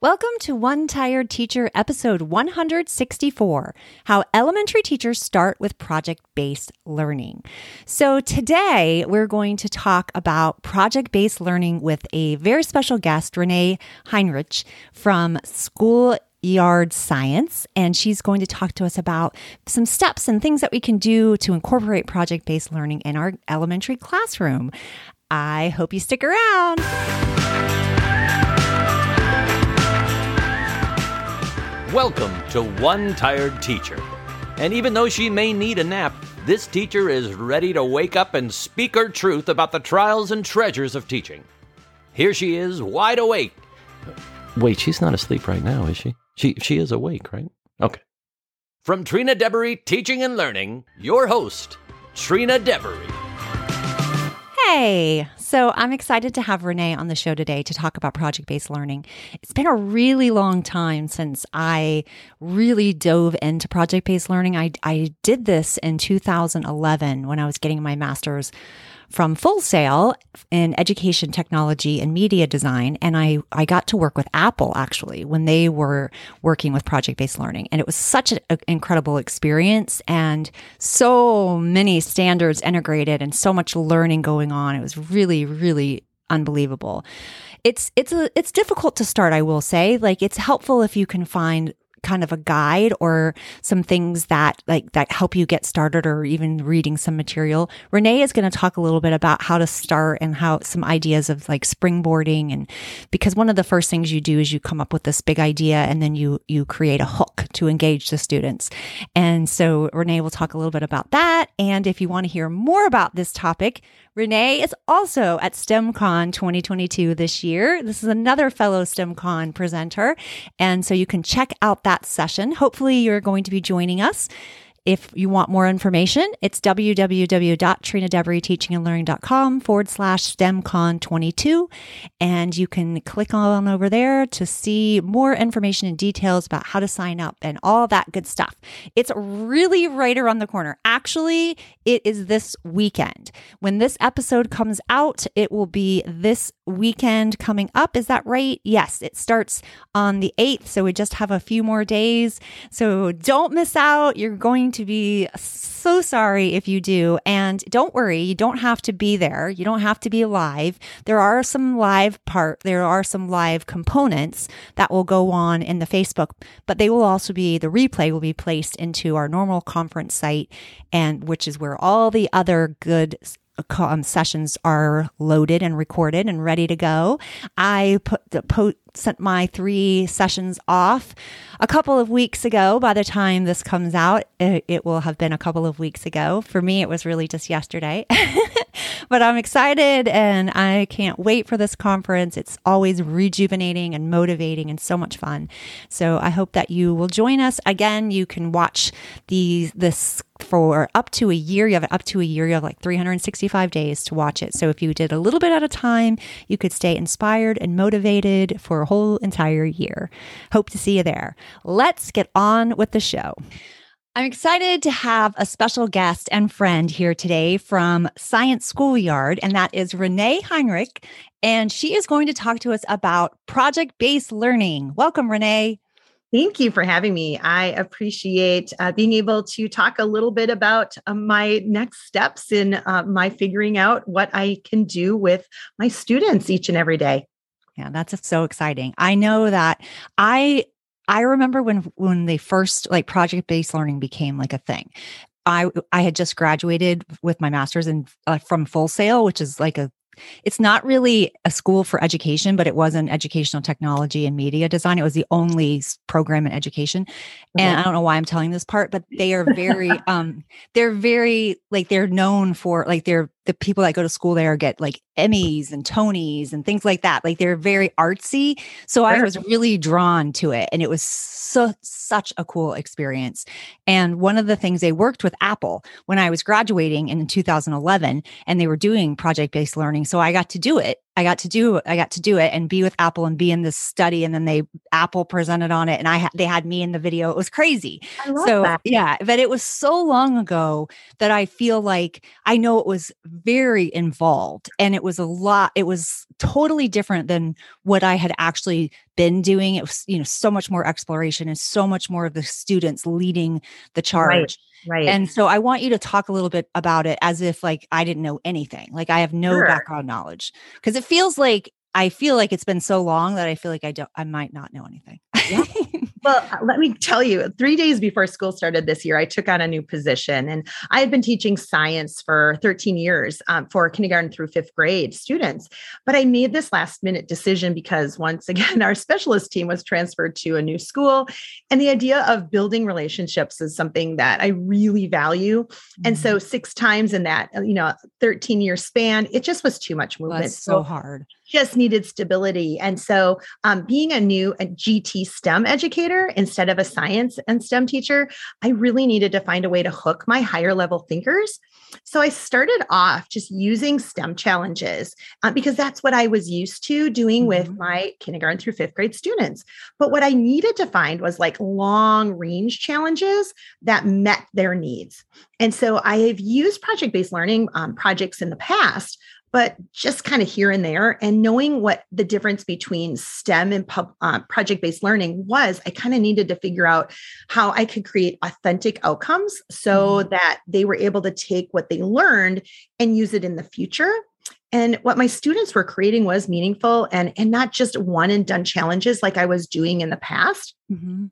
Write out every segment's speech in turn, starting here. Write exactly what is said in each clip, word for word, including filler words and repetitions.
Welcome to One Tired Teacher, episode one hundred sixty-four, How Elementary Teachers Start with Project-Based Learning. So today, we're going to talk about project-based learning with a very special guest, Renee Heinrich from Schoolyard Science, and she's going to talk to us about some steps and things that we can do to incorporate project-based learning in our elementary classroom. I hope you stick around. Welcome to One Tired Teacher. And even though she may need a nap, this teacher is ready to wake up and speak her truth about the trials and treasures of teaching. Here she is, wide awake. Wait, she's not asleep right now, is she? She she is awake, right? Okay. From Trina DeBerry Teaching and Learning, your host, Trina DeBerry. Hey! So I'm excited to have Renee on the show today to talk about project-based learning. It's been a really long time since I really dove into project-based learning. I, I did this in two thousand eleven when I was getting my master's from Full Sail in education technology and media design. And I, I got to work with Apple, actually, when they were working with project-based learning. And it was such an incredible experience and so many standards integrated and so much learning going on. It was really, really unbelievable. It's, it's, a, it's difficult to start, I will say. Like, it's helpful if you can find kind of a guide or some things that like that help you get started, or even reading some material. Renee is going to talk a little bit about how to start and how some ideas of like springboarding, and because one of the first things you do is you come up with this big idea and then you you create a hook to engage the students. And so Renee will talk a little bit about that. And if you want to hear more about this topic, Renee is also at STEMCon twenty twenty-two this year. This is another fellow STEMCon presenter. And so you can check out that session. Hopefully you're going to be joining us. If you want more information, it's www.trinadeberryteachingandlearning.com forward slash STEMCon22. And you can click on over there to see more information and details about how to sign up and all that good stuff. It's really right around the corner. Actually, it is this weekend. When this episode comes out, it will be this weekend coming up. Is that right? Yes, it starts on the eighth. So we just have a few more days. So don't miss out. You're going to to be so sorry if you do. And don't worry, you don't have to be there. You don't have to be live. There are some live part, there are some live components that will go on in the Facebook, but they will also be, the replay will be placed into our normal conference site, and which is where all the other good Um, sessions are loaded and recorded and ready to go. I put the po- sent my three sessions off a couple of weeks ago. By the time this comes out, it, it will have been a couple of weeks ago. For me, it was really just yesterday. But I'm excited, and I can't wait for this conference. It's always rejuvenating and motivating and so much fun. So I hope that you will join us. Again, you can watch the this for up to a year. You have it up to a year. You have like three hundred sixty-five days to watch it. So if you did a little bit at a time, you could stay inspired and motivated for a whole entire year. Hope to see you there. Let's get on with the show. I'm excited to have a special guest and friend here today from Science Schoolyard, and that is Renee Heinrich. And she is going to talk to us about project-based learning. Welcome, Renee. Thank you for having me. I appreciate uh, being able to talk a little bit about uh, my next steps in uh, my figuring out what I can do with my students each and every day. Yeah, that's so exciting. I know that I I remember when when they first, like, project-based learning became like a thing. I I had just graduated with my master's in uh, from Full Sail, which is like a it's not really a school for education, but it was in educational technology and media design. It was the only program in education. And mm-hmm. I don't know why I'm telling this part, but they are very, um, they're very, like, they're known for, like, they're the people that go to school there get like Emmys and Tonys and things like that. Like, they're very artsy. So sure. I was really drawn to it, and it was so, such a cool experience. And one of the things, they worked with Apple when I was graduating in two thousand eleven, and they were doing project-based learning. So I got to do it. I got to do, I got to do it and be with Apple and be in this study. And then they, Apple presented on it, and I ha- they had me in the video. It was crazy. I love so that. Yeah, but it was so long ago that I feel like I know it was very involved, and it was a lot. It was totally different than what I had actually been doing. It was, you know, so much more exploration and so much more of the students leading the charge. Right. right. And so I want you to talk a little bit about it as if like, I didn't know anything. Like I have no sure. background knowledge, because it feels like, I feel like it's been so long that I feel like I don't, I might not know anything. Yeah. Well, let me tell you, three days before school started this year, I took on a new position, and I had been teaching science for thirteen years um, for kindergarten through fifth grade students. But I made this last minute decision because once again, our specialist team was transferred to a new school. And the idea of building relationships is something that I really value. Mm-hmm. And so six times in that, you know, thirteen year span, it just was too much movement. That's so, so hard. Just needed stability. And so um, being a new a G T STEM educator instead of a science and STEM teacher, I really needed to find a way to hook my higher level thinkers. So I started off just using STEM challenges uh, because that's what I was used to doing mm-hmm. with my kindergarten through fifth grade students. But what I needed to find was like long range challenges that met their needs. And so I have used project-based learning um, projects in the past, but just kind of here and there, and knowing what the difference between STEM and pub, uh, project-based learning was, I kind of needed to figure out how I could create authentic outcomes so mm. that they were able to take what they learned and use it in the future. And what my students were creating was meaningful and, and not just one and done challenges like I was doing in the past. Mm-hmm.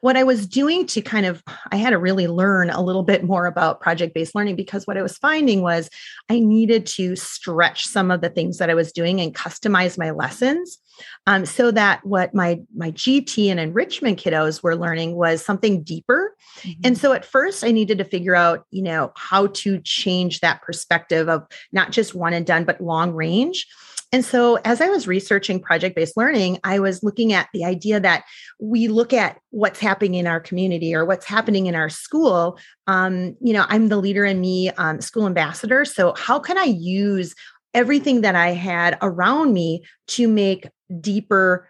What I was doing to kind of, I had to really learn a little bit more about project-based learning, because what I was finding was I needed to stretch some of the things that I was doing and customize my lessons um, so that what my, my G T and enrichment kiddos were learning was something deeper. Mm-hmm. And so at first I needed to figure out, you know, how to change that perspective of not just one and done, but long range. And so as I was researching project-based learning, I was looking at the idea that we look at what's happening in our community or what's happening in our school. Um, you know, I'm the Leader in Me um, school ambassador. So how can I use everything that I had around me to make deeper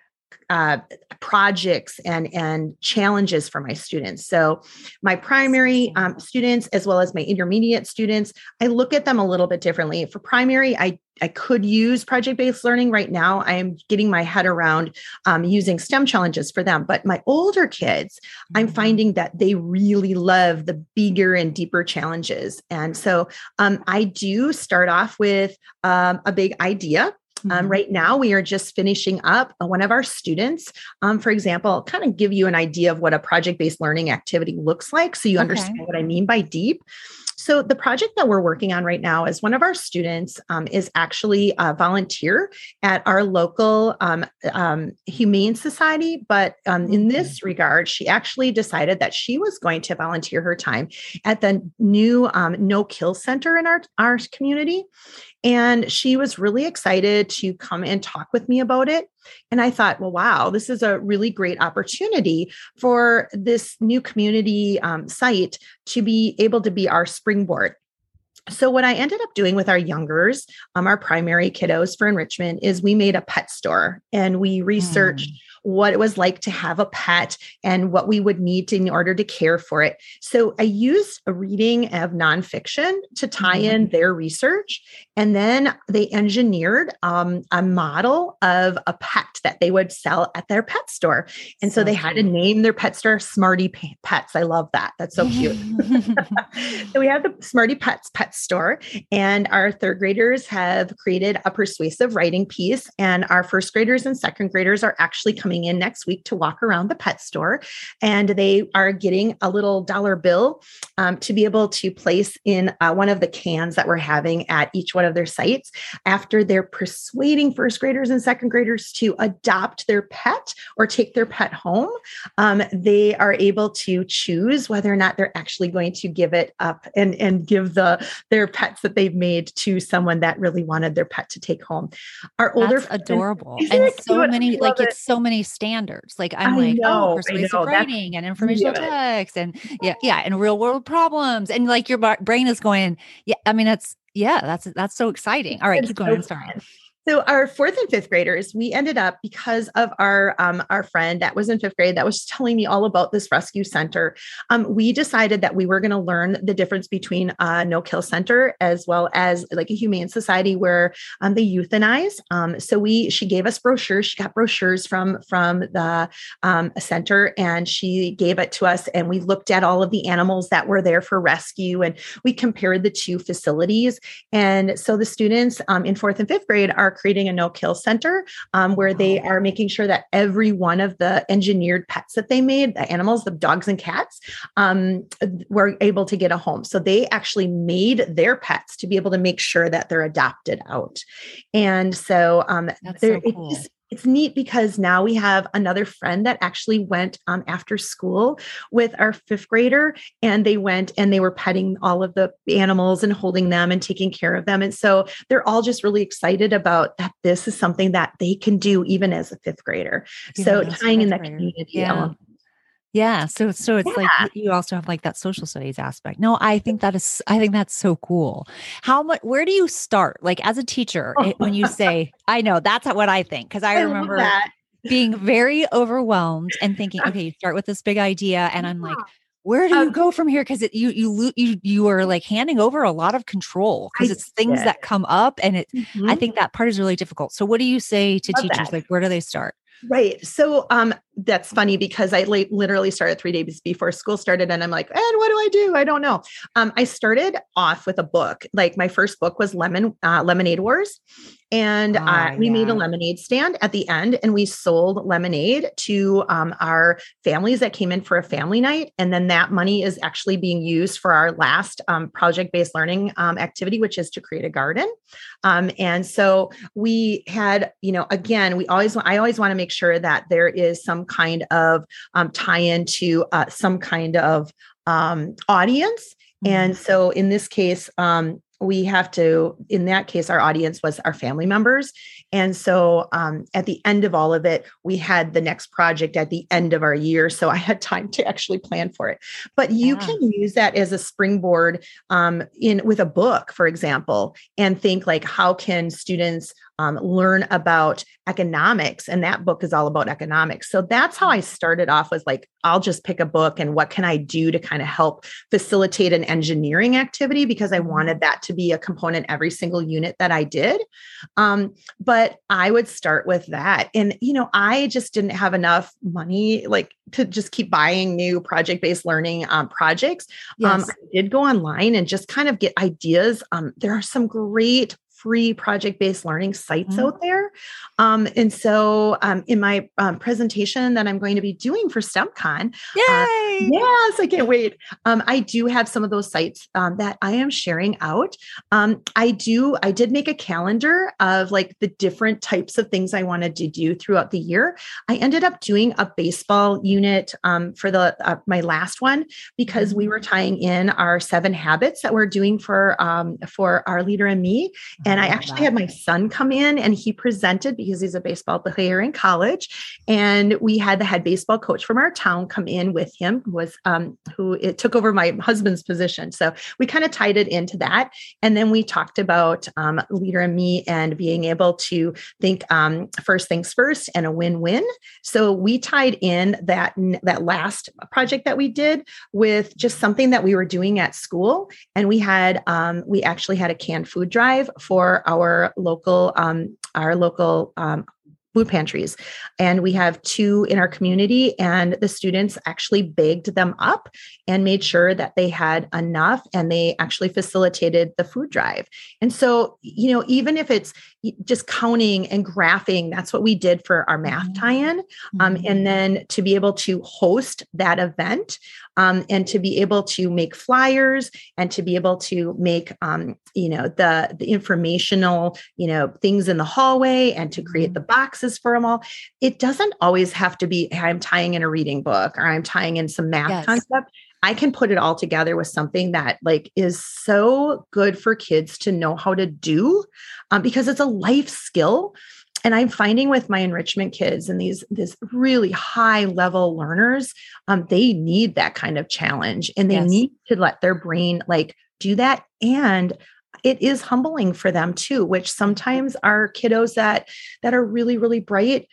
Uh, projects and, and challenges for my students? So my primary um, students, as well as my intermediate students, I look at them a little bit differently. For primary, I, I could use project-based learning right now. I am getting my head around um, using STEM challenges for them. But my older kids, mm-hmm. I'm finding that they really love the bigger and deeper challenges. And so um, I do start off with um, a big idea. Um, right now, we are just finishing up one of our students. Um, for example, I'll kind of give you an idea of what a project-based learning activity looks like so you okay. understand what I mean by deep. So the project that we're working on right now is one of our students um, is actually a volunteer at our local um, um, Humane Society. But um, in this regard, she actually decided that she was going to volunteer her time at the new um, No Kill Center in our, our community. And she was really excited to come and talk with me about it. And I thought, well, wow, this is a really great opportunity for this new community um, site to be able to be our springboard. So what I ended up doing with our youngers, um, our primary kiddos for enrichment, is we made a pet store, and we researched mm. what it was like to have a pet and what we would need in order to care for it. So I used a reading of nonfiction to tie mm. in their research. And then they engineered um, a model of a pet that they would sell at their pet store. And so, so they had to name their pet store Smarty Pets. I love that. That's so cute. So we have the Smarty Pets pet store, and our third graders have created a persuasive writing piece. And our first graders and second graders are actually coming in next week to walk around the pet store. And they are getting a little dollar bill um, to be able to place in uh, one of the cans that we're having at each one of their sites, after they're persuading first graders and second graders to adopt their pet or take their pet home. Um, they are able to choose whether or not they're actually going to give it up and, and give the their pets that they've made to someone that really wanted their pet to take home. Our older That's friends, adorable. And so many, like it. it's so many standards. Like I'm I like, know, oh, persuasive writing That's, and informational text and yeah, yeah, and real world problems. And like your brain is going, yeah, I mean, that's Yeah, that's that's so exciting. All right, it's keep going. So I'm sorry. So our fourth and fifth graders, we ended up because of our um, our friend that was in fifth grade that was telling me all about this rescue center. Um, we decided that we were going to learn the difference between uh, No Kill Center as well as like a Humane Society where um, they euthanize. Um, so we she gave us brochures. She got brochures from from the um, center, and she gave it to us, and we looked at all of the animals that were there for rescue, and we compared the two facilities. And so the students um, in fourth and fifth grade are creating a no-kill center um, where they are making sure that every one of the engineered pets that they made, the animals, the dogs and cats, um, were able to get a home. So they actually made their pets to be able to make sure that they're adopted out. And so um, that's so cool. It's just, it's neat because now we have another friend that actually went um, after school with our fifth grader, and they went and they were petting all of the animals and holding them and taking care of them. And so they're all just really excited about that. This is something that they can do even as a fifth grader. Yeah, so tying in that grader. Community yeah. element. Yeah. So, so it's yeah. like, you also have like that social studies aspect. No, I think that is, I think that's so cool. How much, where do you start? Like as a teacher, oh. it, when you say, I know that's what I think. Cause I, I remember that. Being very overwhelmed and thinking, okay, you start with this big idea. And I'm like, where do you um, go from here? Cause it, you, you, you, you are like handing over a lot of control because it's things that come up and it, mm-hmm. I think that part is really difficult. So what do you say to Love teachers? That. Like, where do they start? Right. So, um, that's funny because I late, literally started three days before school started and I'm like, and what do I do? I don't know. Um, I started off with a book. Like my first book was Lemon, uh, Lemonade Wars. And oh, uh, we yeah. made a lemonade stand at the end and we sold lemonade to um, our families that came in for a family night. And then that money is actually being used for our last um, project-based learning um, activity, which is to create a garden. Um, and so we had, you know, again, we always, I always want to make sure that there is some kind of um, tie into uh, some kind of um, audience. Mm-hmm. And so in this case, um, we have to, in that case, our audience was our family members. And so um, at the end of all of it, we had the next project at the end of our year. So I had time to actually plan for it. But you yeah. can use that as a springboard um, in with a book, for example, and think like, how can students Um, learn about economics? And that book is all about economics. So that's how I started off, was like, I'll just pick a book and what can I do to kind of help facilitate an engineering activity, because I wanted that to be a component every single unit that I did. Um, but I would start with that. And, you know, I just didn't have enough money, like to just keep buying new project-based learning um, projects. Yes. Um, I did go online and just kind of get ideas. Um, there are some great free project-based learning sites mm-hmm. out there. Um, and so um, in my um, presentation that I'm going to be doing for STEMCon, Yay! Uh, yes, I can't wait. Um, I do have some of those sites um, that I am sharing out. Um, I do, I did make a calendar of like the different types of things I wanted to do throughout the year. I ended up doing a baseball unit um, for the uh, my last one, because mm-hmm. we were tying in our seven habits that we're doing for, um, for our leader and me. And And I actually had my son come in and he presented, because he's a baseball player in college. And we had the head baseball coach from our town come in with him, who was um, who it took over my husband's position. So we kind of tied it into that. And then we talked about um, leader and me and being able to think um, first things first and a win-win. So we tied in that, that last project that we did with just something that we were doing at school. And we had, um, we actually had a canned food drive for our local, um, our local um, food pantries. And we have two in our community, and the students actually bagged them up and made sure that they had enough, and they actually facilitated the food drive. And so, you know, even if it's just counting and graphing, that's what we did for our math tie-in. Um, and then to be able to host that event, Um, and to be able to make flyers, and to be able to make, um, you know, the, the informational, you know, things in the hallway, and to create mm-hmm. the boxes for them all. It doesn't always have to be, I'm tying in a reading book, or I'm tying in some math yes. concept. I can put it all together with something that like is so good for kids to know how to do, um, because it's a life skill. And I'm finding with my enrichment kids and these, these really high level learners, um, they need that kind of challenge, and they yes. need to let their brain like do that. And it is humbling for them too, which sometimes are kiddos that, that are really, really bright.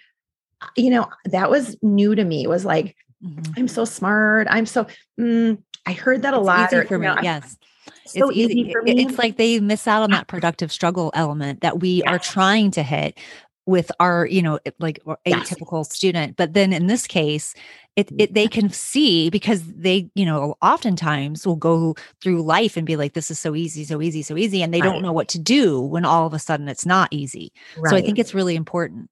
You know, that was new to me. It was like, mm-hmm. I'm so smart. I'm so, mm, I heard that a it's lot. Easy or, for me. Know, yes. So it's easy. easy for me. It's like they miss out on that productive struggle element that we yes. are trying to hit with our, you know, like atypical yes. student. But then in this case, it, it they can see because they, you know, oftentimes will go through life and be like, this is so easy, so easy, so easy. And they right. don't know what to do when all of a sudden it's not easy. Right. So I think it's really important.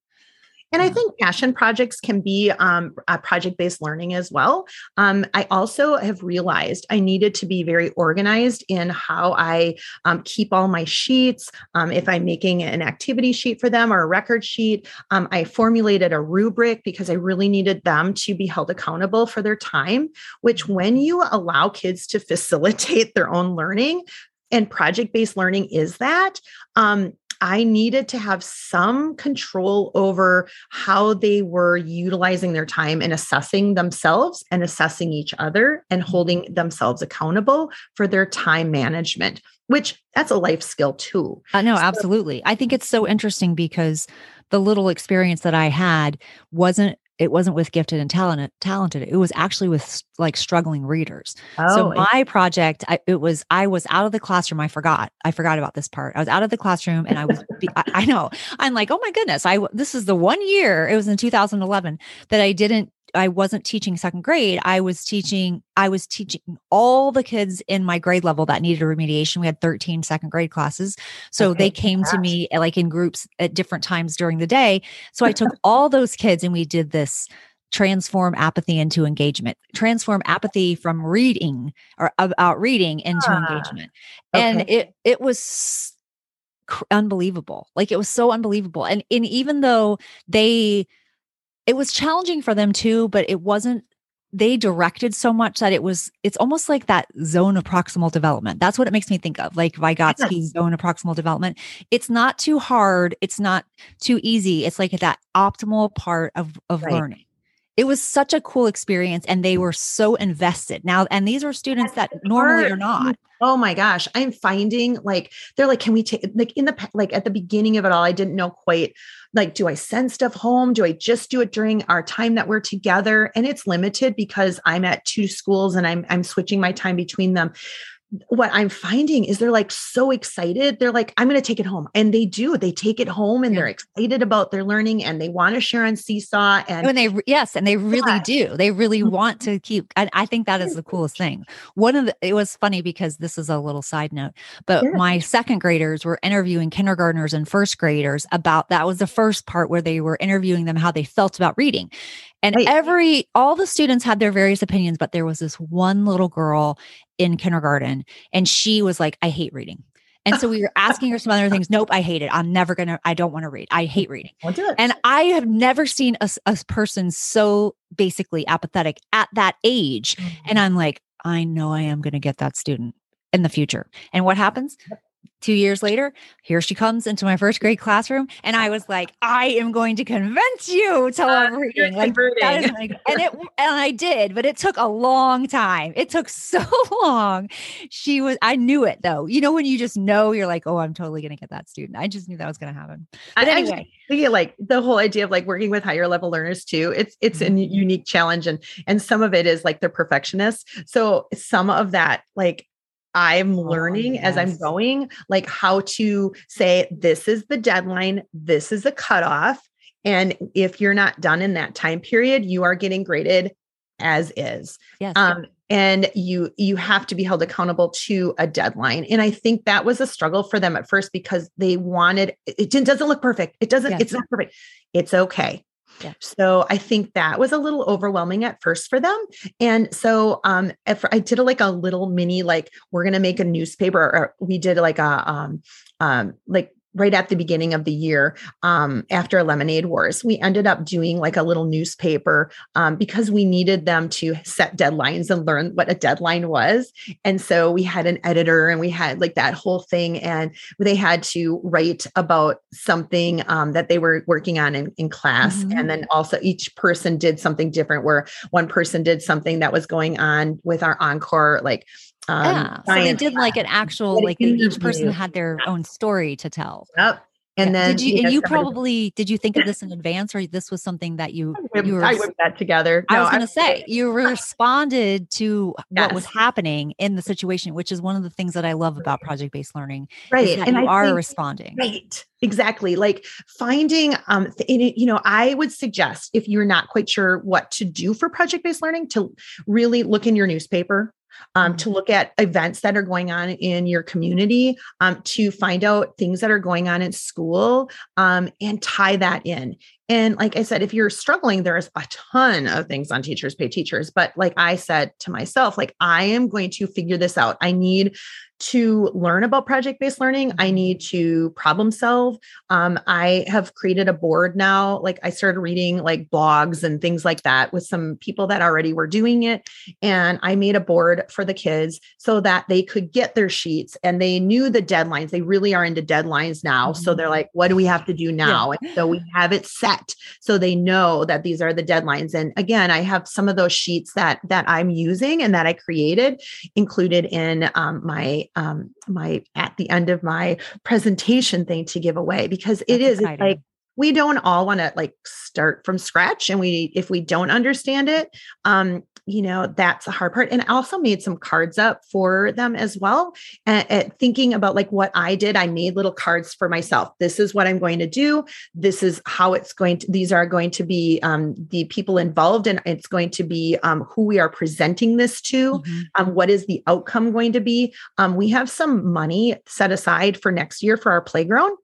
And I think passion projects can be um, uh, project-based learning as well. Um, I also have realized I needed to be very organized in how I um, keep all my sheets. Um, if I'm making an activity sheet for them or a record sheet, um, I formulated a rubric because I really needed them to be held accountable for their time, which when you allow kids to facilitate their own learning, and project-based learning is that, um, I needed to have some control over how they were utilizing their time and assessing themselves and assessing each other and holding themselves accountable for their time management, which that's a life skill too. Uh, no, so- absolutely. I think it's so interesting because the little experience that I had wasn't It wasn't with gifted and talent, talented. It was actually with like struggling readers. Oh, so my project, I, it was, I was out of the classroom. I forgot. I forgot about this part. I was out of the classroom and I was, I, I know I'm like, oh my goodness. I, this is the one year, it was in two thousand eleven that I didn't, I wasn't teaching second grade. I was teaching, I was teaching all the kids in my grade level that needed a remediation. We had thirteen second grade classes. So okay. they came Gosh. to me like in groups at different times during the day. So I took all those kids and we did this transform apathy into engagement, transform apathy from reading or about reading into ah. engagement. And okay. it, it was cr- unbelievable. Like it was so unbelievable. And, and even though they, it was challenging for them too, but it wasn't, they directed so much that it was, it's almost like that zone of proximal development. That's what it makes me think of, like Vygotsky's yes. zone of proximal development. It's not too hard. It's not too easy. It's like that optimal part of, of right. learning. It was such a cool experience and they were so invested now. And these are students that normally are not. Oh my gosh. I'm finding like, they're like, can we take like in the, like at the beginning of it all, I didn't know quite like, do I send stuff home? Do I just do it during our time that we're together? And it's limited because I'm at two schools and I'm, I'm switching my time between them. What I'm finding is they're like so excited. They're like, I'm going to take it home. And they do, they take it home and yeah. they're excited about their learning and they want to share on Seesaw. And when they, yes. And they really yeah. do. They really want to keep, I, I think that is the coolest thing. One of the, it was funny because this is a little side note, but yeah. my second graders were interviewing kindergartners and first graders about, that was the first part where they were interviewing them, how they felt about reading. And right. every, all the students had their various opinions, but there was this one little girl in kindergarten and she was like, I hate reading. And so we were asking her some other things. Nope, I hate it. I'm never going to, I don't want to read. I hate reading. I'll do it. And I have never seen a, a person so basically apathetic at that age. Mm-hmm. And I'm like, I know I am going to get that student in the future. And what happens? Two years later, here she comes into my first grade classroom. And I was like, I am going to convince you to love uh, reading. Like, that is like, and it, and I did, but it took a long time. It took so long. She was, I knew it though. You know, when you just know, you're like, oh, I'm totally going to get that student. I just knew that was going to happen. But I, anyway. I just, yeah, like the whole idea of like working with higher level learners too, it's, it's mm-hmm. a unique challenge. And, and some of it is like they're perfectionists. So some of that, like, I'm learning oh, yes. as I'm going, like how to say, this is the deadline. This is a cutoff. And if you're not done in that time period, you are getting graded as is. Yes. Um, and you, you have to be held accountable to a deadline. And I think that was a struggle for them at first because they wanted, it didn't, doesn't look perfect. It doesn't, yes. it's not perfect. It's okay. Yeah. So I think that was a little overwhelming at first for them. And so um, if I did a, like a little mini, like we're going to make a newspaper or we did like a, um, um, like right at the beginning of the year um, after Lemonade Wars, we ended up doing like a little newspaper um, because we needed them to set deadlines and learn what a deadline was. And so we had an editor and we had like that whole thing and they had to write about something um, that they were working on in, in class. Mm-hmm. And then also each person did something different where one person did something that was going on with our Encore, like Um, yeah. So they did like an actual, like each person had their own story to tell. Yep. And then did you, and you probably, did you think of this in advance, or this was something that you, you were, I whipped that together. No, I was going to say you responded to yes. what was happening in the situation, which is one of the things that I love about project-based learning. Right. And you I are think, responding. Right. Exactly. Like finding, um, th- you know, I would suggest if you're not quite sure what to do for project-based learning, to really look in your newspaper. Um, to look at events that are going on in your community, um, to find out things that are going on in school, um, and tie that in. And like I said, if you're struggling, there's a ton of things on Teachers Pay Teachers. But like I said to myself, like, I am going to figure this out. I need to learn about project-based learning. I need to problem solve. Um, I have created a board now. Like, I started reading like blogs and things like that with some people that already were doing it. And I made a board for the kids so that they could get their sheets and they knew the deadlines. They really are into deadlines now. So they're like, what do we have to do now? Yeah. And so we have it set. So they know that these are the deadlines. And again, I have some of those sheets that that I'm using and that I created included in um, my um, my at the end of my presentation thing to give away, because it That's is it's like we don't all want to like start from scratch, and we if we don't understand it. Um, You know, that's a hard part. And I also made some cards up for them as well. And, and thinking about like what I did, I made little cards for myself. This is what I'm going to do. This is how it's going to, these are going to be um, the people involved, and it's going to be um, who we are presenting this to. Mm-hmm. Um, what is the outcome going to be? Um, we have some money set aside for next year for our playground.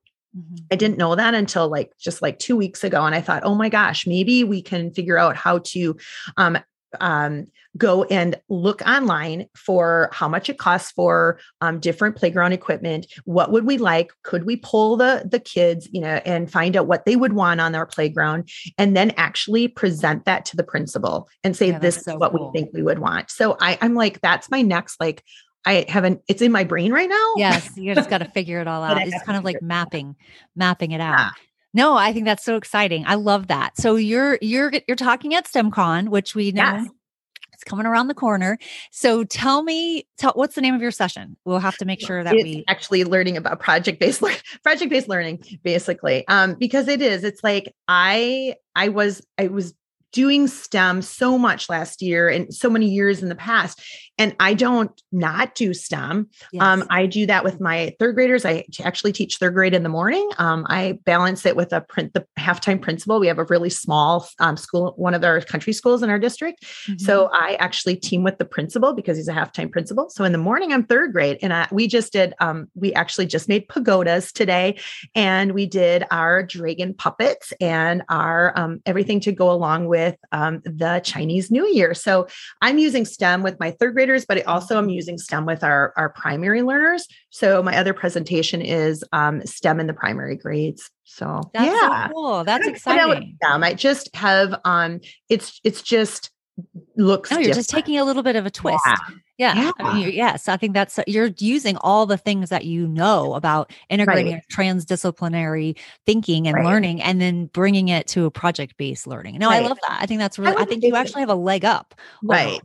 I didn't know that until like, just like two weeks ago. And I thought, oh my gosh, maybe we can figure out how to um, um, go and look online for how much it costs for, um, different playground equipment. What would we like? Could we pull the, the kids, you know, and find out what they would want on their playground, and then actually present that to the principal and say, yeah, this so is what cool. we think we would want. So I, I'm like, that's my next, like, I haven't, it's in my brain right now. Yes. You just got to figure it all out. It's kind of like mapping, mapping it out. Yeah. No, I think that's so exciting. I love that. So you're you're you're talking at STEMCon, which we know yes. it's coming around the corner. So tell me, tell, what's the name of your session? We'll have to make sure that it's we actually learning about project-based le- project-based learning, basically, um, because it is. It's like I I was I was doing STEM so much last year and so many years in the past. And I don't not do STEM. Yes. Um, I do that with my third graders. I actually teach third grade in the morning. Um, I balance it with a print, the halftime principal. We have a really small um, school, one of our country schools in our district. Mm-hmm. So I actually team with the principal because he's a halftime principal. So in the morning I'm third grade, and I, we just did, um, we actually just made pagodas today, and we did our dragon puppets and our um, everything to go along with With, um, the Chinese New Year. So I'm using STEM with my third graders, but it also I'm using STEM with our, our primary learners. So my other presentation is um, STEM in the primary grades. So that's yeah. so cool. That's exciting. I just have, um, it's, it's just looks No, you're different. Just taking a little bit of a twist. Yeah. Yeah. yeah. I mean, yes. I think that's, you're using all the things that you know about integrating right. transdisciplinary thinking and right. learning, and then bringing it to a project-based learning. No, right. I love that. I think that's really, I, I think you actually have a leg up. Right.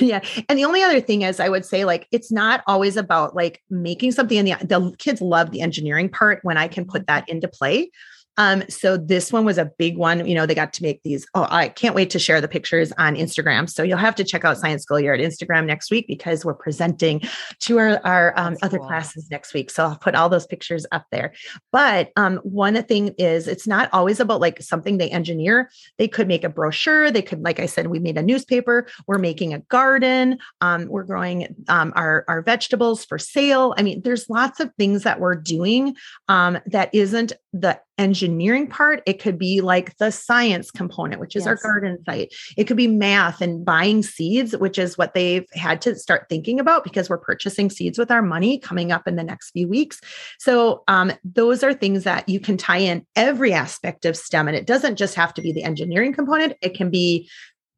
Yeah. And the only other thing is I would say, like, it's not always about like making something in the, the kids love the engineering part when I can put that into play. Um, so this one was a big one. You know, they got to make these. Oh, I can't wait to share the pictures on Instagram. So you'll have to check out Science Schoolyard Instagram next week, because we're presenting to our, our um, other cool. classes next week. So I'll put all those pictures up there. But um, one thing is, it's not always about like something they engineer. They could make a brochure. They could, like I said, we made a newspaper. We're making a garden. Um, we're growing um, our, our vegetables for sale. I mean, there's lots of things that we're doing um, that isn't the engineering part. It could be like the science component, which is yes. our garden site. It could be math and buying seeds, which is what they've had to start thinking about, because we're purchasing seeds with our money coming up in the next few weeks. So um, those are things that you can tie in every aspect of STEM. And it doesn't just have to be the engineering component. It can be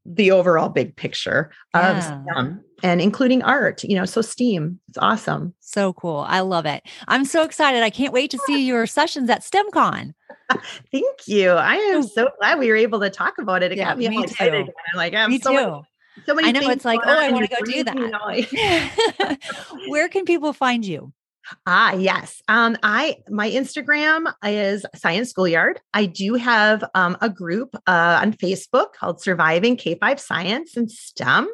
the overall big picture yeah. of STEM. And including art, you know, so STEAM. It's awesome. So cool. I love it. I'm so excited. I can't wait to see your sessions at STEMCon. Thank you. I am so glad we were able to talk about it. It yeah, got me, me all excited. I'm like, I'm me so too. So many I know things it's like, oh, I want to go do that. Where can people find you? Ah, yes. Um, I, my Instagram is Science Schoolyard. I do have, um, a group, uh, on Facebook called Surviving K five Science and STEM.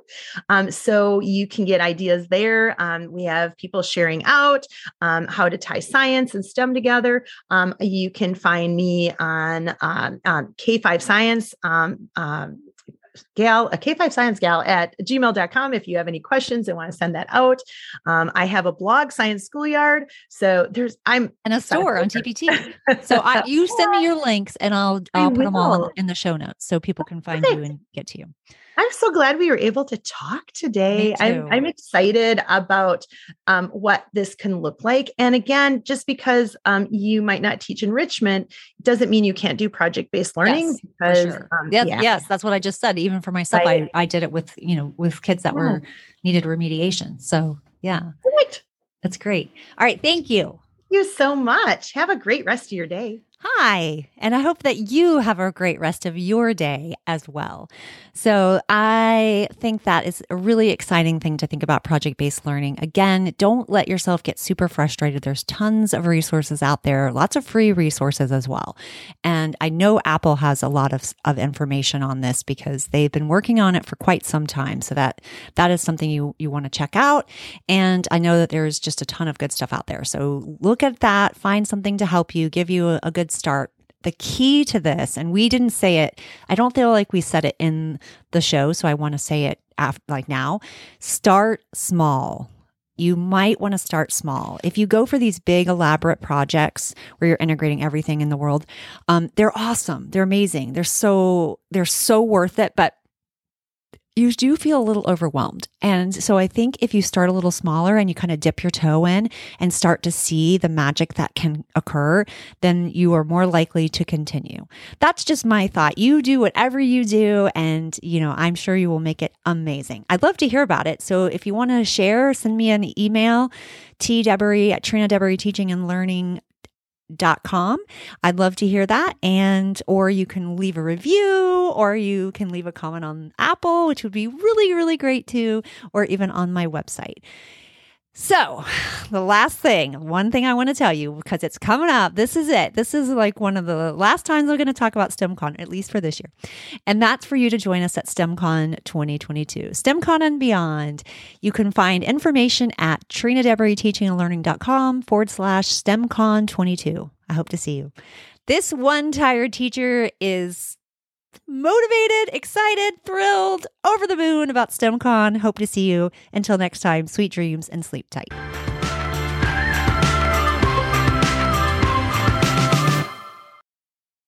Um, so you can get ideas there. Um, we have people sharing out, um, how to tie science and STEM together. Um, you can find me on, um, um K five Science, um, um, gal, a K five science gal at gmail dot com. If you have any questions and want to send that out. Um, I have a blog, Science Schoolyard. So there's, I'm and a store on T P T. So I, you send me your links and I'll, I'll put them all in the show notes so people can find Perfect. You and get to you. I'm so glad we were able to talk today. I'm, I'm excited about um, what this can look like. And again, just because um, you might not teach enrichment doesn't mean you can't do project-based learning. Yes, because sure. um, yes, yeah. yes, that's what I just said. Even for myself, right. I, I did it with, you know, with kids that yeah. were needed remediation. So yeah, right. That's great. All right. Thank you. Thank you so much. Have a great rest of your day. Hi, and I hope that you have a great rest of your day as well. So I think that is a really exciting thing to think about project-based learning. Again, don't let yourself get super frustrated. There's tons of resources out there, lots of free resources as well. And I know Apple has a lot of, of information on this because they've been working on it for quite some time. So that that is something you, you want to check out. And I know that there's just a ton of good stuff out there. So look at that, find something to help you, give you a, a good start. The key to this, and we didn't say it, I don't feel like we said it in the show, so I want to say it after, like now, start small. You might want to start small. If you go for these big, elaborate projects where you're integrating everything in the world, um, they're awesome. They're amazing. They're so, they're so worth it, but you do feel a little overwhelmed. And so I think if you start a little smaller and you kind of dip your toe in and start to see the magic that can occur, then you are more likely to continue. That's just my thought. You do whatever you do, and you know, I'm sure you will make it amazing. I'd love to hear about it. So if you want to share, send me an email, tdeberry at Trina Deberry Teaching and Learning. Dot com. I'd love to hear that. And, or you can leave a review, or you can leave a comment on Apple, which would be really, really great too, or even on my website. So the last thing, one thing I want to tell you, because it's coming up, this is it. This is like one of the last times we're going to talk about STEMCon, at least for this year. And that's for you to join us at STEMCon twenty twenty-two, STEMCon and beyond. You can find information at trinadeberryteachingandlearning.com forward slash STEMCon 22. I hope to see you. This one tired teacher is motivated, excited, thrilled, over the moon about STEMCon. Hope to see you. Until next time, sweet dreams and sleep tight.